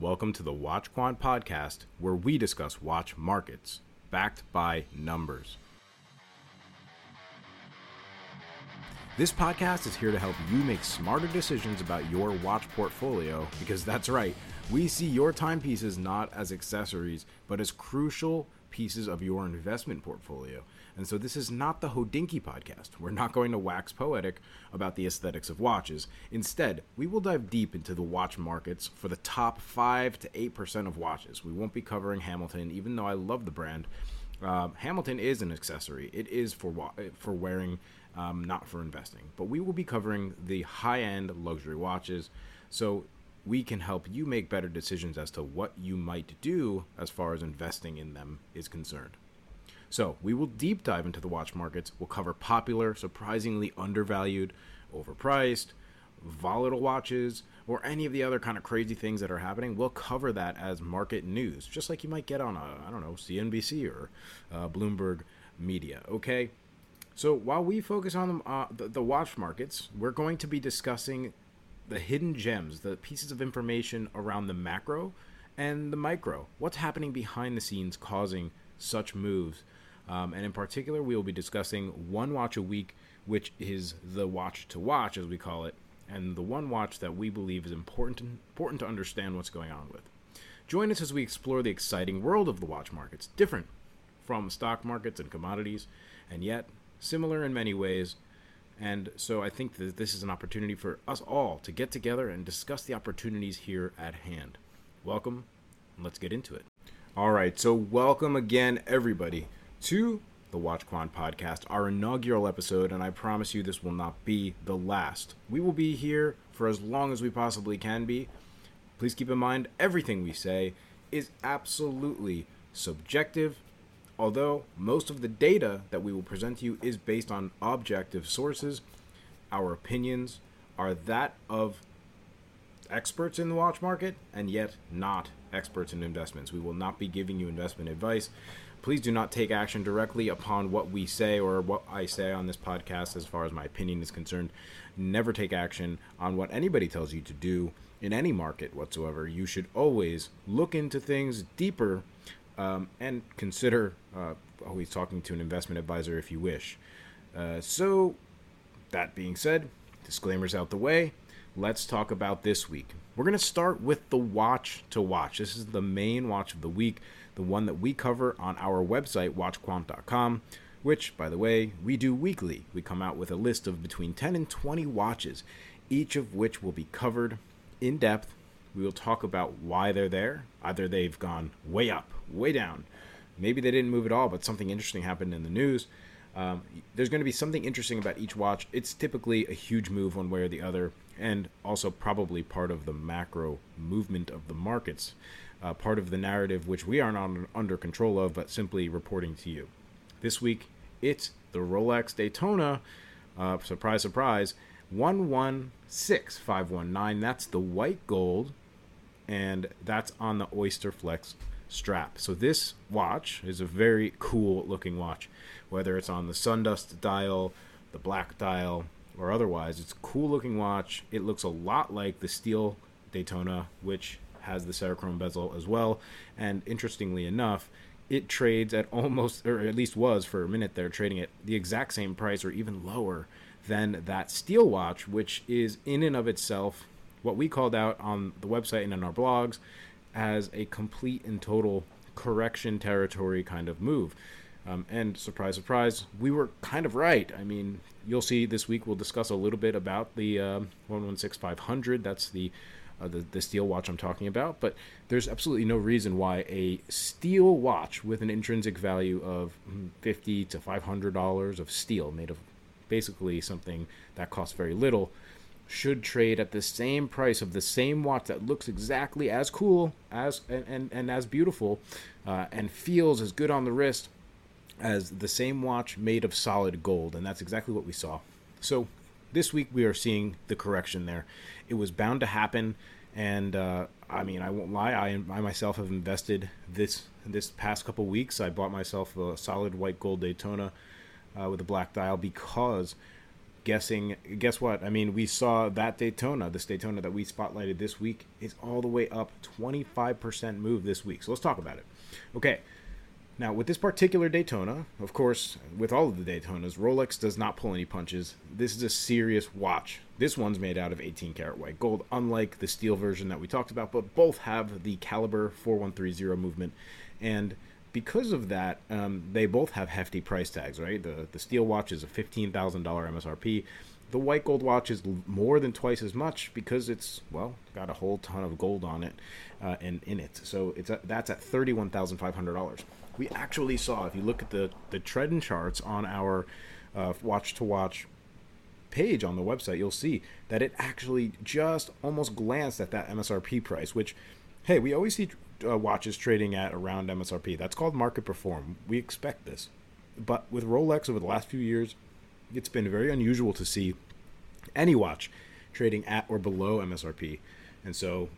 Welcome to the WatchQuant podcast, where we discuss watch markets, backed by numbers. This podcast is here to help you make smarter decisions about your watch portfolio, because that's right, we see your timepieces not as accessories, but as crucial pieces of your investment portfolio. And so this is not the Hodinky podcast. We're not going to wax poetic about the aesthetics of watches. Instead, we will dive deep into the watch markets for the top 5 to 8% of watches. We won't be covering Hamilton, even though I love the brand. Hamilton is an accessory. It is for wearing, not for investing. But we will be covering the high-end luxury watches, so we can help you make better decisions as to what you might do as far as investing in them is concerned. So we will deep dive into the watch markets. We'll cover popular, surprisingly undervalued, overpriced, volatile watches, or any of the other kind of crazy things that are happening. We'll cover that as market news, just like you might get on a, CNBC or Bloomberg Media, okay? So while we focus on the watch markets, we're going to be discussing the hidden gems, the pieces of information around the macro and the micro. What's happening behind the scenes causing such moves? And in particular, we will be discussing one watch a week, which is the watch to watch, as we call it, and the one watch that we believe is important to understand what's going on with. Join us as we explore the exciting world of the watch markets, different from stock markets and commodities, and yet similar in many ways. And so I think that this is an opportunity for us all to get together and discuss the opportunities here at hand. Welcome, and let's get into it. All right, so welcome again, everybody, to the WatchQuant podcast, our inaugural episode, and I promise you this will not be the last. We will be here for as long as we possibly can be. Please keep in mind, everything we say is absolutely subjective, although most of the data that we will present to you is based on objective sources. Our opinions are that of experts in the watch market, and yet not experts in investments. We will not be giving you investment advice. Please do not take action directly upon what we say or what I say on this podcast as far as my opinion is concerned. Never take action on what anybody tells you to do in any market whatsoever. You should always look into things deeper and consider always talking to an investment advisor if you wish. So, that being said, disclaimers out the way. Let's talk about this week. We're going to start with the watch to watch. This is the main watch of the week, the one that we cover on our website, watchquant.com, which, by the way, we do weekly. We come out with a list of between 10 and 20 watches, each of which will be covered in depth. We will talk about why they're there. Either they've gone way up, way down. Maybe they didn't move at all, but something interesting happened in the news. There's going to be something interesting about each watch. It's typically a huge move one way or the other, and also probably part of the macro movement of the markets, part of the narrative which we are not under control of, but simply reporting to you. This week, it's the Rolex Daytona, surprise, surprise, 116519. That's the white gold, and that's on the Oysterflex strap. So this watch is a very cool looking watch, whether it's on the sundust dial, the black dial, or otherwise. It's a cool looking watch. It looks a lot like the steel Daytona, which has the Cerachrom bezel as well. And interestingly enough, it trades at almost, or at least was for a minute there, trading at the exact same price or even lower than that steel watch, which is in and of itself what we called out on the website and in our blogs as a complete and total correction territory kind of move. And surprise, surprise, we were kind of right. I mean, you'll see this week we'll discuss a little bit about the 116500. That's the steel watch I'm talking about. But there's absolutely no reason why a steel watch with an intrinsic value of $50 to $500 of steel made of basically something that costs very little should trade at the same price of the same watch that looks exactly as cool as and as beautiful and feels as good on the wrist as the same watch made of solid gold. And that's exactly what we saw. So this week we are seeing the correction there. It was bound to happen. And I mean, I won't lie. I myself have invested this past couple weeks. I bought myself a solid white gold Daytona with a black dial because guessing. Guess what? I mean, we saw that Daytona, this Daytona that we spotlighted this week, is all the way up 25% move this week. So let's talk about it. Okay. Now, with this particular Daytona, of course, with all of the Daytonas, Rolex does not pull any punches. This is a serious watch. This one's made out of 18-karat white gold, unlike the steel version that we talked about, but both have the caliber 4130 movement. And because of that, they both have hefty price tags, right? The steel watch is a $15,000 MSRP. The white gold watch is more than twice as much because it's, well, got a whole ton of gold on it and in it. So that's at $31,500. We actually saw, if you look at the trend charts on our watch-to-watch page on the website, you'll see that it actually just almost glanced at that MSRP price, which, hey, we always see watches trading at around MSRP. That's called market perform. We expect this. But with Rolex over the last few years, it's been very unusual to see any watch trading at or below MSRP. And so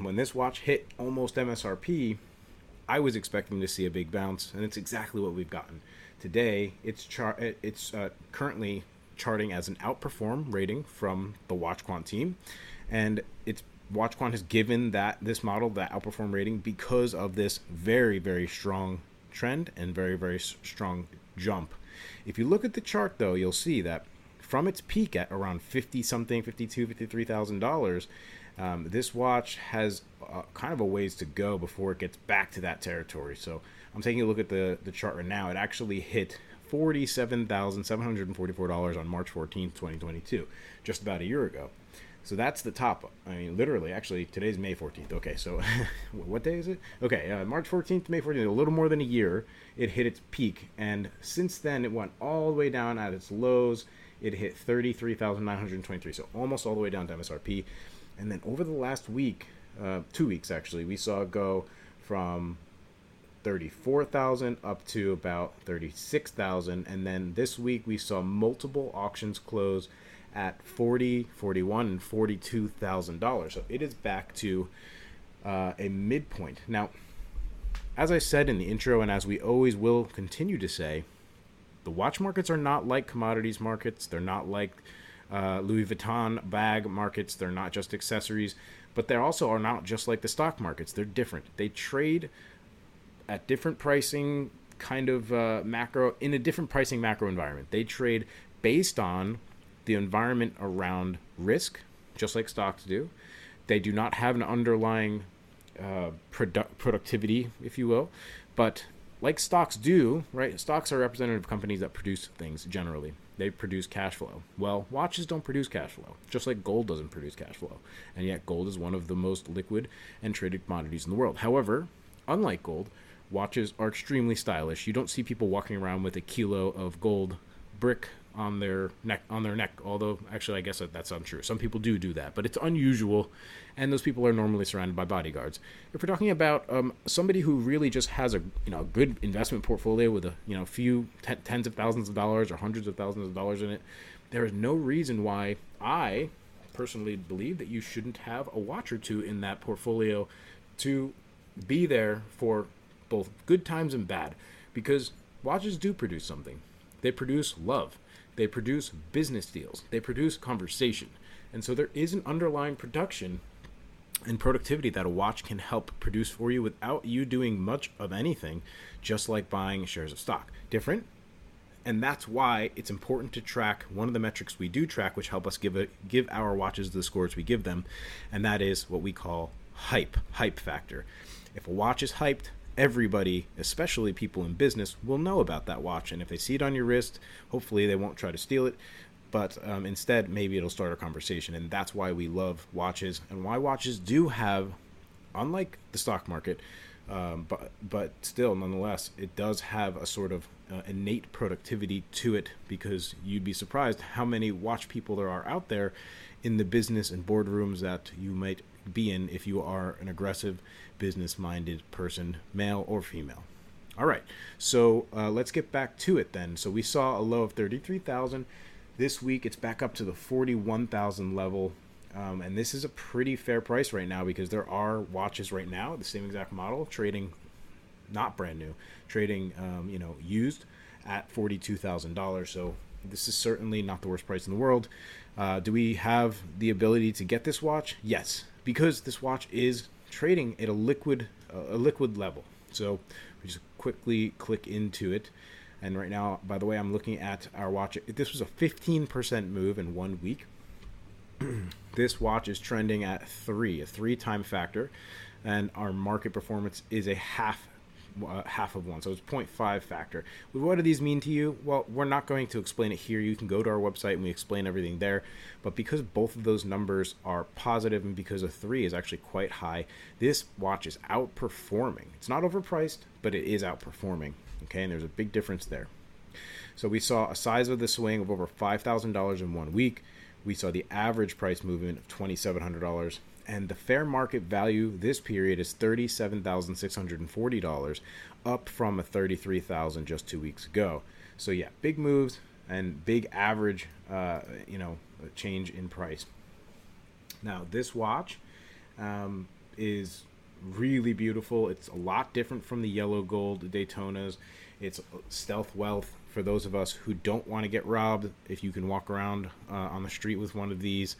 when this watch hit almost MSRP, I was expecting to see a big bounce, and it's exactly what we've gotten. Today, it's currently charting as an outperform rating from the WatchQuant team, and it's WatchQuant has given this model that outperform rating because of this very, very strong trend and very, very strong jump. If you look at the chart, though, you'll see that from its peak at around $53,000, this watch has kind of a ways to go before it gets back to that territory. So I'm taking a look at the chart right now. It actually hit $47,744 on March 14th, 2022, just about a year ago. So that's the top. I mean, literally, actually, today's May 14th. Okay, so what day is it? Okay, March 14th, May 14th, a little more than a year, it hit its peak. And since then, it went all the way down at its lows. It hit $33,923, so almost all the way down to MSRP. And then over the last week, 2 weeks actually, we saw it go from 34,000 up to about 36,000. And then this week, we saw multiple auctions close at $40,000, $41,000, and $42,000. So it is back to a midpoint. Now, as I said in the intro, and as we always will continue to say, the watch markets are not like commodities markets. They're not like Louis Vuitton bag markets. They're not just accessories, but they also are not just like the stock markets. They're different. They trade at different pricing kind of macro, in a different pricing macro environment. They trade based on the environment around risk, just like stocks do. They do not have an underlying productivity, if you will, but like stocks do, right? Stocks are representative of companies that produce things generally. They produce cash flow. Well, watches don't produce cash flow, just like gold doesn't produce cash flow. And yet gold is one of the most liquid and traded commodities in the world. However, unlike gold, watches are extremely stylish. You don't see people walking around with a kilo of gold brick on their neck, although actually I guess that's untrue. Some people do that, but it's unusual, and those people are normally surrounded by bodyguards. If we're talking about somebody who really just has a good investment portfolio with a few tens of thousands of dollars or hundreds of thousands of dollars in it, there is no reason why I personally believe that you shouldn't have a watch or two in that portfolio to be there for both good times and bad, because watches do produce something. They produce love. They produce business deals. They produce conversation. And so there is an underlying production and productivity that a watch can help produce for you without you doing much of anything, just like buying shares of stock. Different. And that's why it's important to track one of the metrics we do track, which help us give our watches the scores we give them. And that is what we call hype factor. If a watch is hyped, everybody, especially people in business, will know about that watch. And if they see it on your wrist, hopefully they won't try to steal it. But instead, maybe it'll start a conversation. And that's why we love watches and why watches do have, unlike the stock market, but still, nonetheless, it does have a sort of innate productivity to it, because you'd be surprised how many watch people there are out there in the business and boardrooms that you might be in if you are an aggressive, business-minded person, male or female. All right, so let's get back to it then. So we saw a low of 33,000. This week it's back up to the 41,000 level, and this is a pretty fair price right now, because there are watches right now, the same exact model, trading not brand new, trading used at $42,000. So This is certainly not the worst price in the world. Do we have the ability to get this watch? Yes, because this watch is trading at a liquid level. So we just quickly click into it. And right now, by the way, I'm looking at our watch. This was a 15% move in 1 week. This watch is trending at a three-time factor, and our market performance is a half of one, so it's 0.5 factor. What do these mean to you? Well, we're not going to explain it here. You can go to our website and we explain everything there, but because both of those numbers are positive and because a 3 is actually quite high, this watch is outperforming. It's not overpriced, but it is outperforming, okay? And there's a big difference there. So we saw a size of the swing of over $5,000 in 1 week. We saw the average price movement of $2,700, and the fair market value this period is $37,640, up from a $33,000 just 2 weeks ago. So yeah, big moves and big average, change in price. Now this watch is really beautiful. It's a lot different from the yellow gold Daytonas. It's stealth wealth for those of us who don't want to get robbed. If you can walk around on the street with one of these,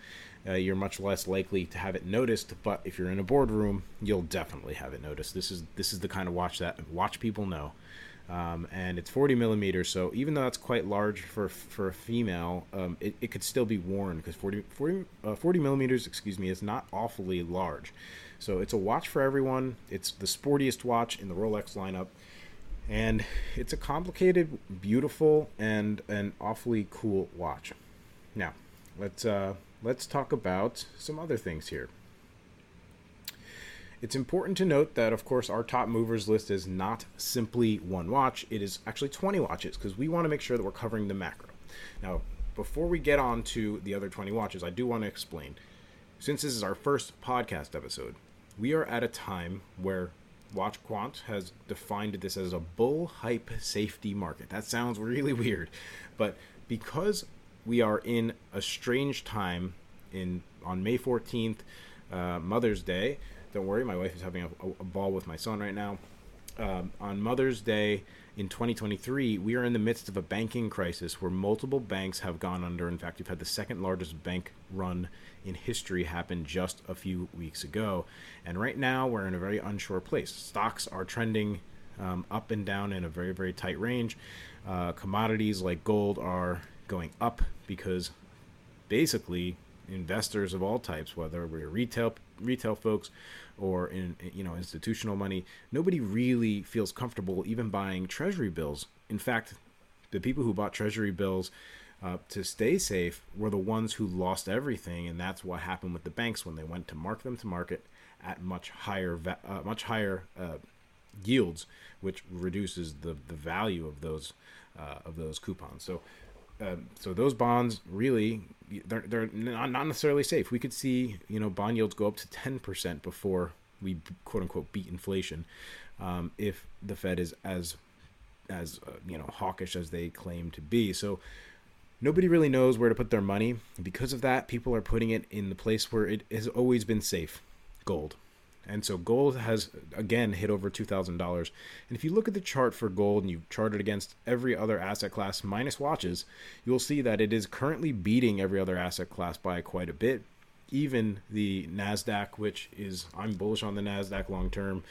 you're much less likely to have it noticed. But if you're in a boardroom, you'll definitely have it noticed. This is the kind of watch that watch people know. And it's 40 millimeters, so even though that's quite large for a female, it could still be worn, because 40 millimeters, is not awfully large. So it's a watch for everyone. It's the sportiest watch in the Rolex lineup. And it's a complicated, beautiful, and an awfully cool watch. Now, let's talk about some other things here. It's important to note that, of course, our top movers list is not simply one watch. It is actually 20 watches, because we want to make sure that we're covering the macro. Now, before we get on to the other 20 watches, I do want to explain, since this is our first podcast episode, we are at a time where WatchQuant has defined this as a bull hype safety market. That sounds really weird, but because we are in a strange time on May 14th, Mother's Day. Don't worry, my wife is having a ball with my son right now. On Mother's Day in 2023, we are in the midst of a banking crisis where multiple banks have gone under. In fact, we've had the second largest bank run in history happen just a few weeks ago. And right now, we're in a very unsure place. Stocks are trending up and down in a very, very tight range. Commodities like gold are going up because basically investors of all types, whether we're retail folks or in institutional money, nobody really feels comfortable even buying treasury bills. In fact, the people who bought treasury bills to stay safe were the ones who lost everything, and that's what happened with the banks when they went to mark them to market at much higher yields, which reduces the value of those coupons. So those bonds really, they're not necessarily safe. We could see, bond yields go up to 10% before we, quote unquote, beat inflation, if the Fed is as hawkish as they claim to be. So nobody really knows where to put their money. Because of that, people are putting it in the place where it has always been safe, gold. And so gold has, again, hit over $2,000. And if you look at the chart for gold and you chart it against every other asset class minus watches, you'll see that it is currently beating every other asset class by quite a bit. Even the NASDAQ, which is, I'm bullish on the NASDAQ long term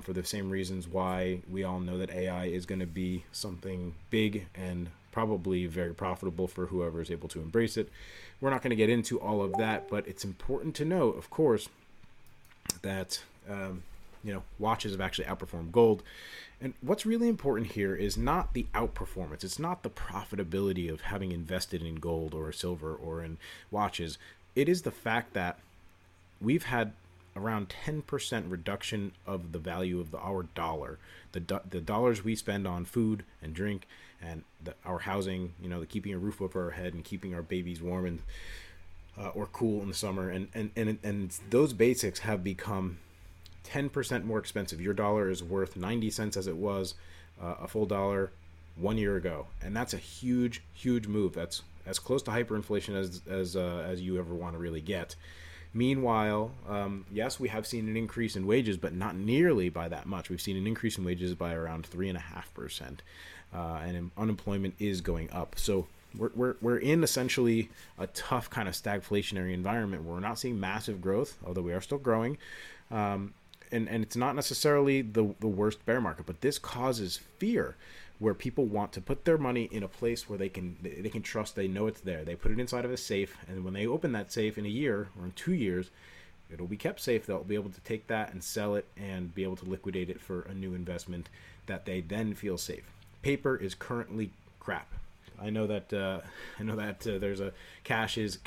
for the same reasons why we all know that AI is going to be something big and probably very profitable for whoever is able to embrace it. We're not going to get into all of that, but it's important to know, of course, that watches have actually outperformed gold. And what's really important here is not the outperformance. It's not the profitability of having invested in gold or silver or in watches. It is the fact that we've had around 10% reduction of the value of our dollar, the dollars we spend on food and drink and our housing, the keeping a roof over our head and keeping our babies warm and or cool in the summer, and those basics have become 10% more expensive. Your dollar is worth 90 cents as it was a full dollar 1 year ago, and that's a huge, huge move. That's as close to hyperinflation as you ever want to really get. Meanwhile, yes, we have seen an increase in wages, but not nearly by that much. We've seen an increase in wages by around 3.5%, and unemployment is going up. So We're in essentially a tough kind of stagflationary environment where we're not seeing massive growth, although we are still growing. And it's not necessarily the worst bear market, but this causes fear where people want to put their money in a place where they can trust, they know it's there. They put it inside of a safe, and when they open that safe in a year or in 2 years, it'll be kept safe. They'll be able to take that and sell it and be able to liquidate it for a new investment that they then feel safe. Paper is currently crap. I know that there's a cash is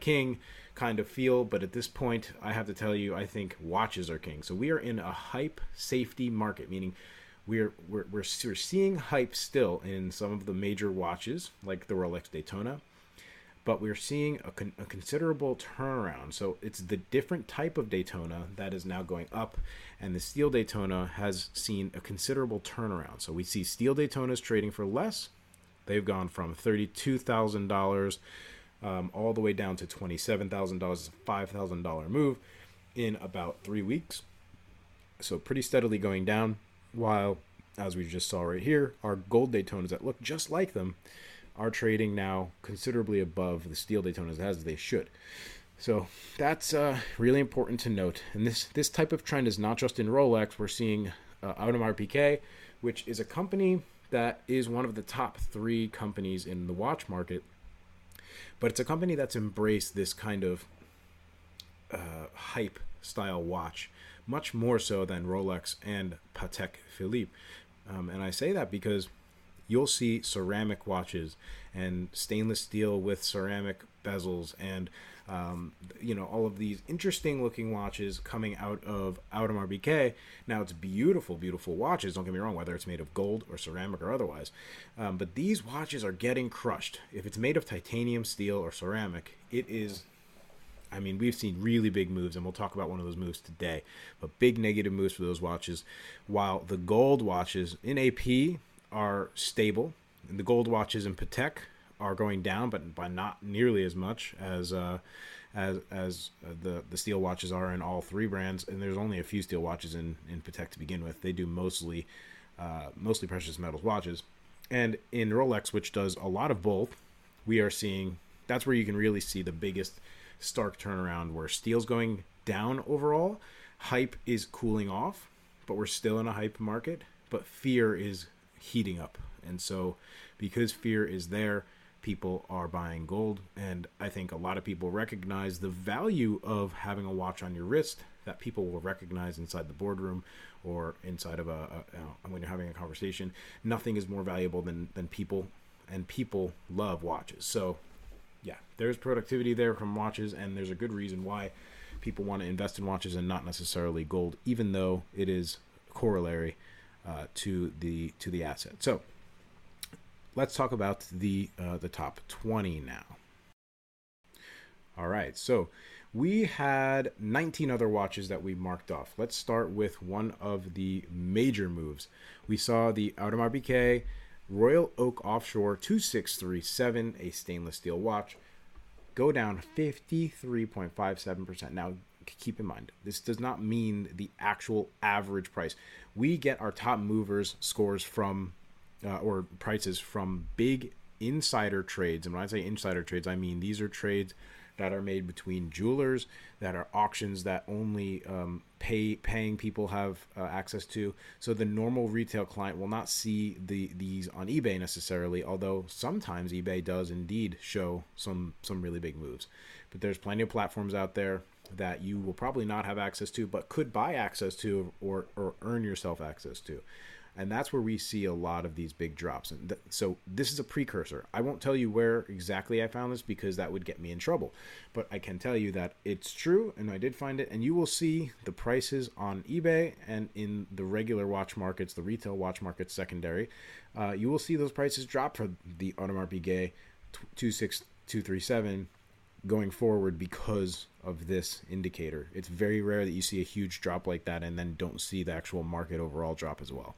king kind of feel, but at this point, I have to tell you, I think watches are king. So we are in a hype safety market, meaning we're seeing hype still in some of the major watches like the Rolex Daytona, but we're seeing a considerable turnaround. So it's the different type of Daytona that is now going up, and the steel Daytona has seen a considerable turnaround. So we see steel Daytonas trading for less. They've gone from $32,000 all the way down to $27,000. It's a $5,000 move in about 3 weeks. So pretty steadily going down, while, as we just saw right here, our gold Daytonas that look just like them are trading now considerably above the steel Daytonas, as they should. So that's really important to note. And this type of trend is not just in Rolex. We're seeing Audemars Piguet, which is a company that is one of the top three companies in the watch market, but it's a company that's embraced this kind of hype style watch much more so than Rolex and Patek Philippe. And I say that because you'll see ceramic watches and stainless steel with ceramic bezels and all of these interesting looking watches coming out of Audemars Piguet. Now, it's beautiful, beautiful watches, don't get me wrong, whether it's made of gold or ceramic or otherwise. But these watches are getting crushed. If it's made of titanium, steel, or ceramic, it is, I mean, we've seen really big moves, and we'll talk about one of those moves today. But big negative moves for those watches, while the gold watches in AP are stable, and the gold watches in Patek are going down, but by not nearly as much as the steel watches are in all three brands. And there's only a few steel watches in Patek to begin with. They do mostly precious metals watches. And in Rolex, which does a lot of both, we are seeing, that's where you can really see the biggest stark turnaround, where steel's going down overall, hype is cooling off, but we're still in a hype market, but fear is heating up. And so because fear is there, people are buying gold, and I think a lot of people recognize the value of having a watch on your wrist that people will recognize inside the boardroom or inside of when you're having a conversation. Nothing is more valuable than people, and people love watches. So yeah, there's productivity there from watches, and there's a good reason why people want to invest in watches and not necessarily gold, even though it is corollary to the asset. So let's talk about the top 20 now. All right, so we had 19 other watches that we marked off. Let's start with one of the major moves. We saw the Audemars Piguet Royal Oak Offshore 2637, a stainless steel watch, go down 53.57%. Now, keep in mind, this does not mean the actual average price. We get our top movers scores from or prices from big insider trades. And when I say insider trades, I mean these are trades that are made between jewelers, that are auctions that only paying people have access to. So the normal retail client will not see these on eBay necessarily, although sometimes eBay does indeed show some really big moves. But there's plenty of platforms out there that you will probably not have access to, but could buy access to or earn yourself access to. And that's where we see a lot of these big drops. And so this is a precursor. I won't tell you where exactly I found this because that would get me in trouble. But I can tell you that it's true, and I did find it. And you will see the prices on eBay and in the regular watch markets, the retail watch markets secondary. You will see those prices drop for the Audemars Piguet 26237 going forward because of this indicator. It's very rare that you see a huge drop like that and then don't see the actual market overall drop as well.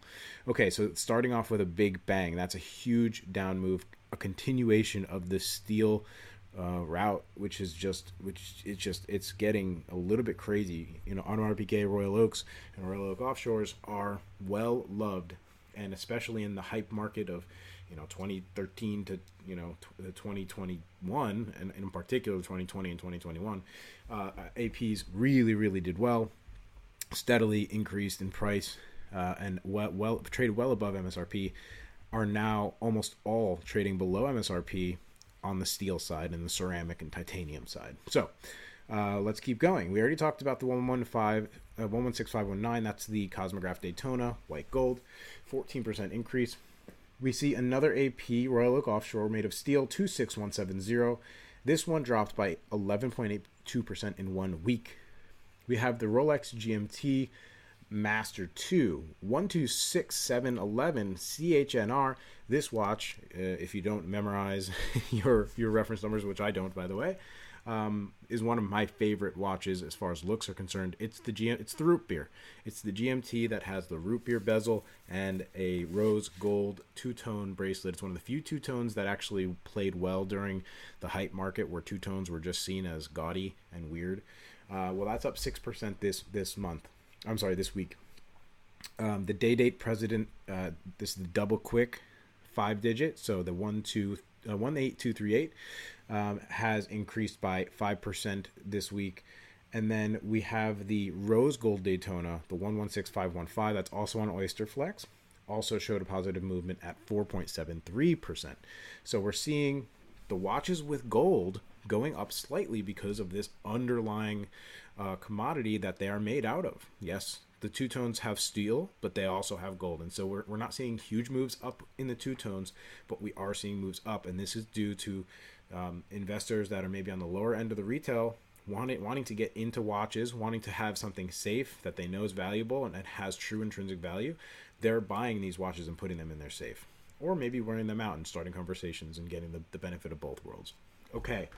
Okay, so starting off with a big bang, that's a huge down move, a continuation of the steel route, which is getting a little bit crazy. You know, Audemars Piguet Royal Oaks and Royal Oak Offshores are well loved, and especially in the hype market of 2013 to 2021, and in particular 2020 and 2021, APs really did well, steadily increased in price, and well traded well above MSRP, are now almost all trading below MSRP on the steel side and the ceramic and titanium side. So let's keep going. We already talked about the 116519. That's the Cosmograph Daytona, white gold, 14% increase. We see another AP, Royal Oak Offshore, made of steel, 26170. This one dropped by 11.82% in 1 week. We have the Rolex GMT Master II, 126711 CHNR. This watch, if you don't memorize your reference numbers, which I don't, by the way, is one of my favorite watches as far as looks are concerned. It's the root beer. It's the GMT that has the root beer bezel and a rose gold two-tone bracelet. It's one of the few two-tones that actually played well during the hype market, where two-tones were just seen as gaudy and weird. Well, that's up 6% this week. The Day-Date President, this is the double quick 5-digit, so the 18238 has increased by 5% this week. And then we have the Rose Gold Daytona, the 116515, that's also on Oysterflex, also showed a positive movement at 4.73%. So we're seeing the watches with gold going up slightly because of this underlying commodity that they are made out of. Yes, the two-tones have steel, but they also have gold. And so we're not seeing huge moves up in the two-tones, but we are seeing moves up. And this is due to investors that are maybe on the lower end of the retail wanting to get into watches, wanting to have something safe that they know is valuable and has true intrinsic value. They're buying these watches and putting them in their safe, or maybe wearing them out and starting conversations and getting the benefit of both worlds. Okay,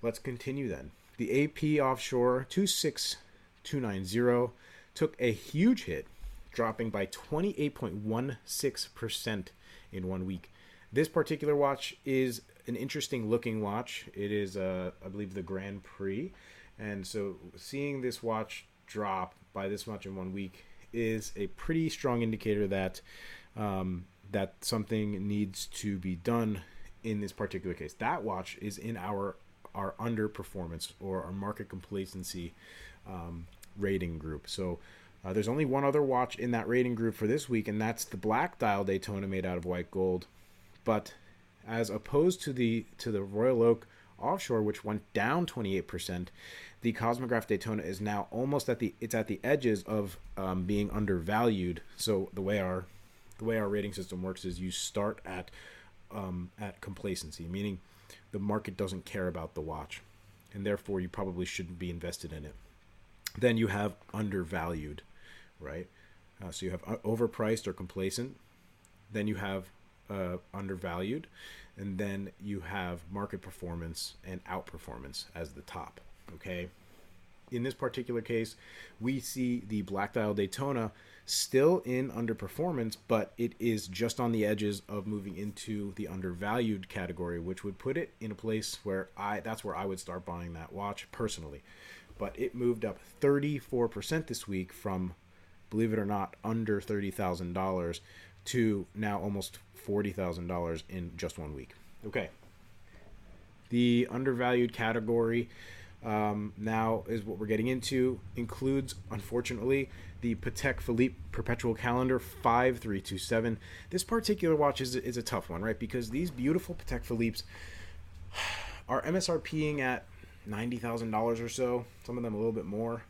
let's continue then. The AP Offshore 26290 took a huge hit, dropping by 28.16% in 1 week. This particular watch is an interesting looking watch. It is, I believe, the Grand Prix. And so seeing this watch drop by this much in 1 week is a pretty strong indicator that that something needs to be done in this particular case. That watch is in our underperformance or our market complacency rating group. So there's only one other watch in that rating group for this week, and that's the Black Dial Daytona made out of white gold. But as opposed to the Royal Oak Offshore, which went down 28%, the Cosmograph Daytona is now almost at the edges of being undervalued. So the way our rating system works is you start at complacency, meaning the market doesn't care about the watch, and therefore you probably shouldn't be invested in it. Then you have undervalued, right? So you have overpriced or complacent. Then you have undervalued, and then you have market performance and outperformance as the top. Okay. In this particular case, we see the Black Dial Daytona still in underperformance, but it is just on the edges of moving into the undervalued category, which would put it in a place where that's where I would start buying that watch personally. But it moved up 34% this week from, believe it or not, under $30,000 to now almost $40,000 in just 1 week. Okay. The undervalued category now is what we're getting into. Includes, unfortunately, the Patek Philippe Perpetual Calendar 5327. This particular watch is a tough one, right? Because these beautiful Patek Philippe's are MSRPing at $90,000 or so, some of them a little bit more.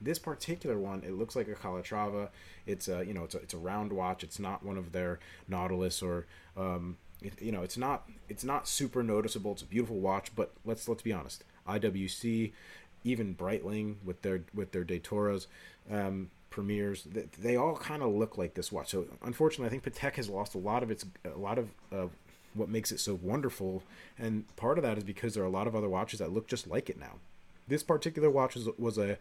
This particular one, it looks like a Calatrava. It's a, it's a round watch. It's not one of their Nautilus or, it's not super noticeable. It's a beautiful watch, but let's be honest. IWC, even Breitling with their Daytoras, premieres, they all kind of look like this watch. So unfortunately, I think Patek has lost a lot of what makes it so wonderful, and part of that is because there are a lot of other watches that look just like it now. This particular watch was a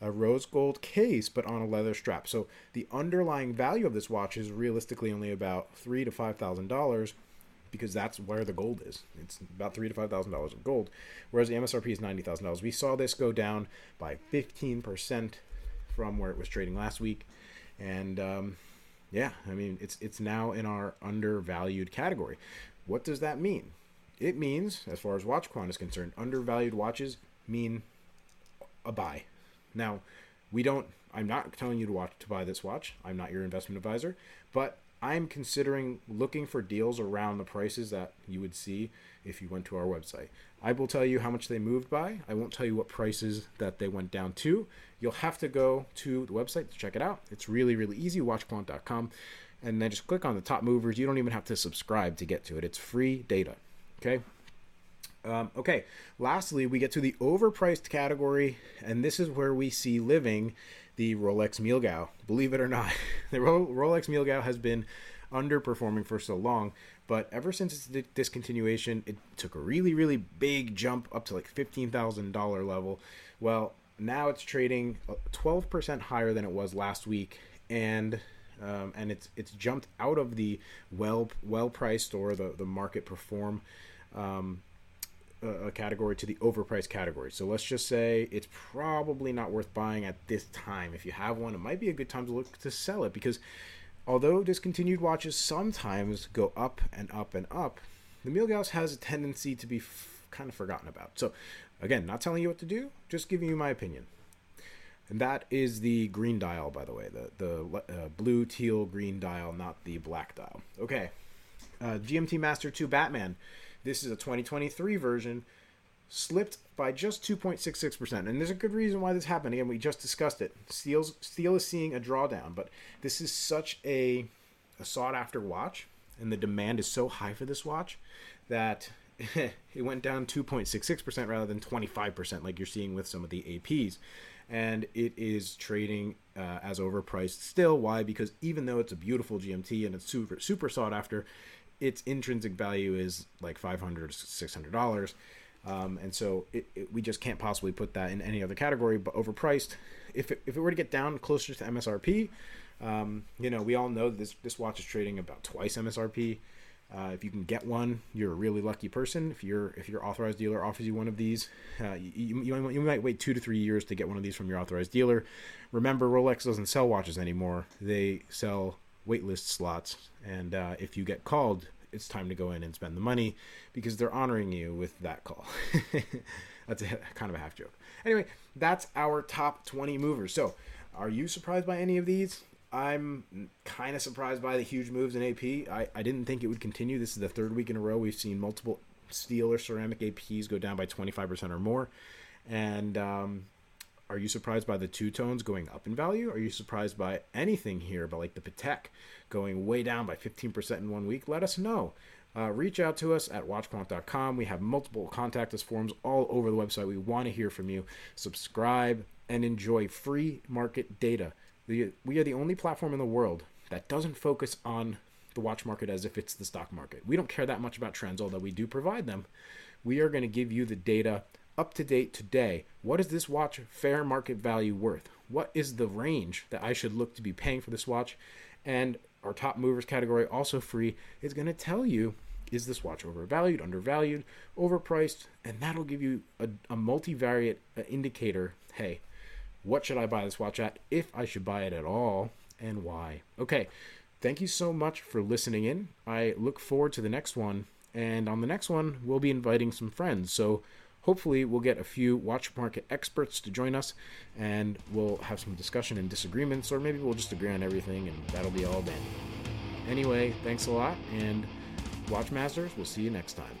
rose gold case, but on a leather strap. So the underlying value of this watch is realistically only about $3,000 to $5,000, because that's where the gold is. It's about $3,000 to $5,000 of gold, whereas the MSRP is $90,000. We saw this go down by 15% from where it was trading last week, and Yeah, I mean, it's now in our undervalued category. What does that mean? It means, as far as WatchQuant is concerned, undervalued watches mean a buy. Now, I'm not telling you to buy this watch. I'm not your investment advisor, but I'm considering looking for deals around the prices that you would see if you went to our website. I will tell you how much they moved by. I won't tell you what prices that they went down to. You'll have to go to the website to check it out. It's really, really easy, watchquant.com, and then just click on the top movers. You don't even have to subscribe to get to it. It's free data, okay? Okay, lastly, we get to the overpriced category, and this is where we see living the Rolex Milgauss. Believe it or not, the Rolex Milgauss has been underperforming for so long, but ever since its discontinuation, it took a really, really big jump up to like $15,000 level. Well, now it's trading 12% higher than it was last week, and it's jumped out of the well-priced or the market perform a category to the overpriced category. So let's just say it's probably not worth buying at this time. If you have one, it might be a good time to look to sell it, because although discontinued watches sometimes go up and up and up, the Milgauss has a tendency to be kind of forgotten about. So again, not telling you what to do, just giving you my opinion. And that is the green dial, by the way, the blue, teal, green dial, not the black dial. Okay, GMT Master II Batman. This is a 2023 version, slipped by just 2.66%. And there's a good reason why this happened. Again, we just discussed it. Steel is seeing a drawdown, but this is such a sought-after watch, and the demand is so high for this watch that it went down 2.66% rather than 25%, like you're seeing with some of the APs. And it is trading as overpriced still. Why? Because even though it's a beautiful GMT and it's super, super sought after, its intrinsic value is like $500, $600. And so we just can't possibly put that in any other category but overpriced. If it were to get down closer to MSRP, we all know that this watch is trading about twice MSRP. If you can get one, you're a really lucky person. If your authorized dealer offers you one of these, you might wait 2 to 3 years to get one of these from your authorized dealer. Remember, Rolex doesn't sell watches anymore. They sell waitlist slots, and if you get called, it's time to go in and spend the money because they're honoring you with that call. That's kind of a half joke. Anyway, that's our top 20 movers. So are you surprised by any of these? I'm kind of surprised by the huge moves in AP. I didn't think it would continue. This is the third week in a row we've seen multiple steel or ceramic APs go down by 25% or more. And are you surprised by the two-tones going up in value? Are you surprised by anything here, but like the Patek going way down by 15% in 1 week? Let us know. Reach out to us at watchquant.com. We have multiple contact us forms all over the website. We want to hear from you. Subscribe and enjoy free market data. We are the only platform in the world that doesn't focus on the watch market as if it's the stock market. We don't care that much about trends, although we do provide them. We are going to give you the data up to date today. What is this watch fair market value worth? What is the range that I should look to be paying for this watch? And our top movers category, also free, is going to tell you, is this watch overvalued, undervalued, overpriced? And that'll give you a multivariate indicator. Hey, what should I buy this watch at, if I should buy it at all, and why? Okay, thank you so much for listening in. I look forward to the next one. And on the next one, we'll be inviting some friends. So hopefully we'll get a few watch market experts to join us, and we'll have some discussion and disagreements, or maybe we'll just agree on everything, and that'll be all dandy. Anyway, thanks a lot, and Watchmasters, we'll see you next time.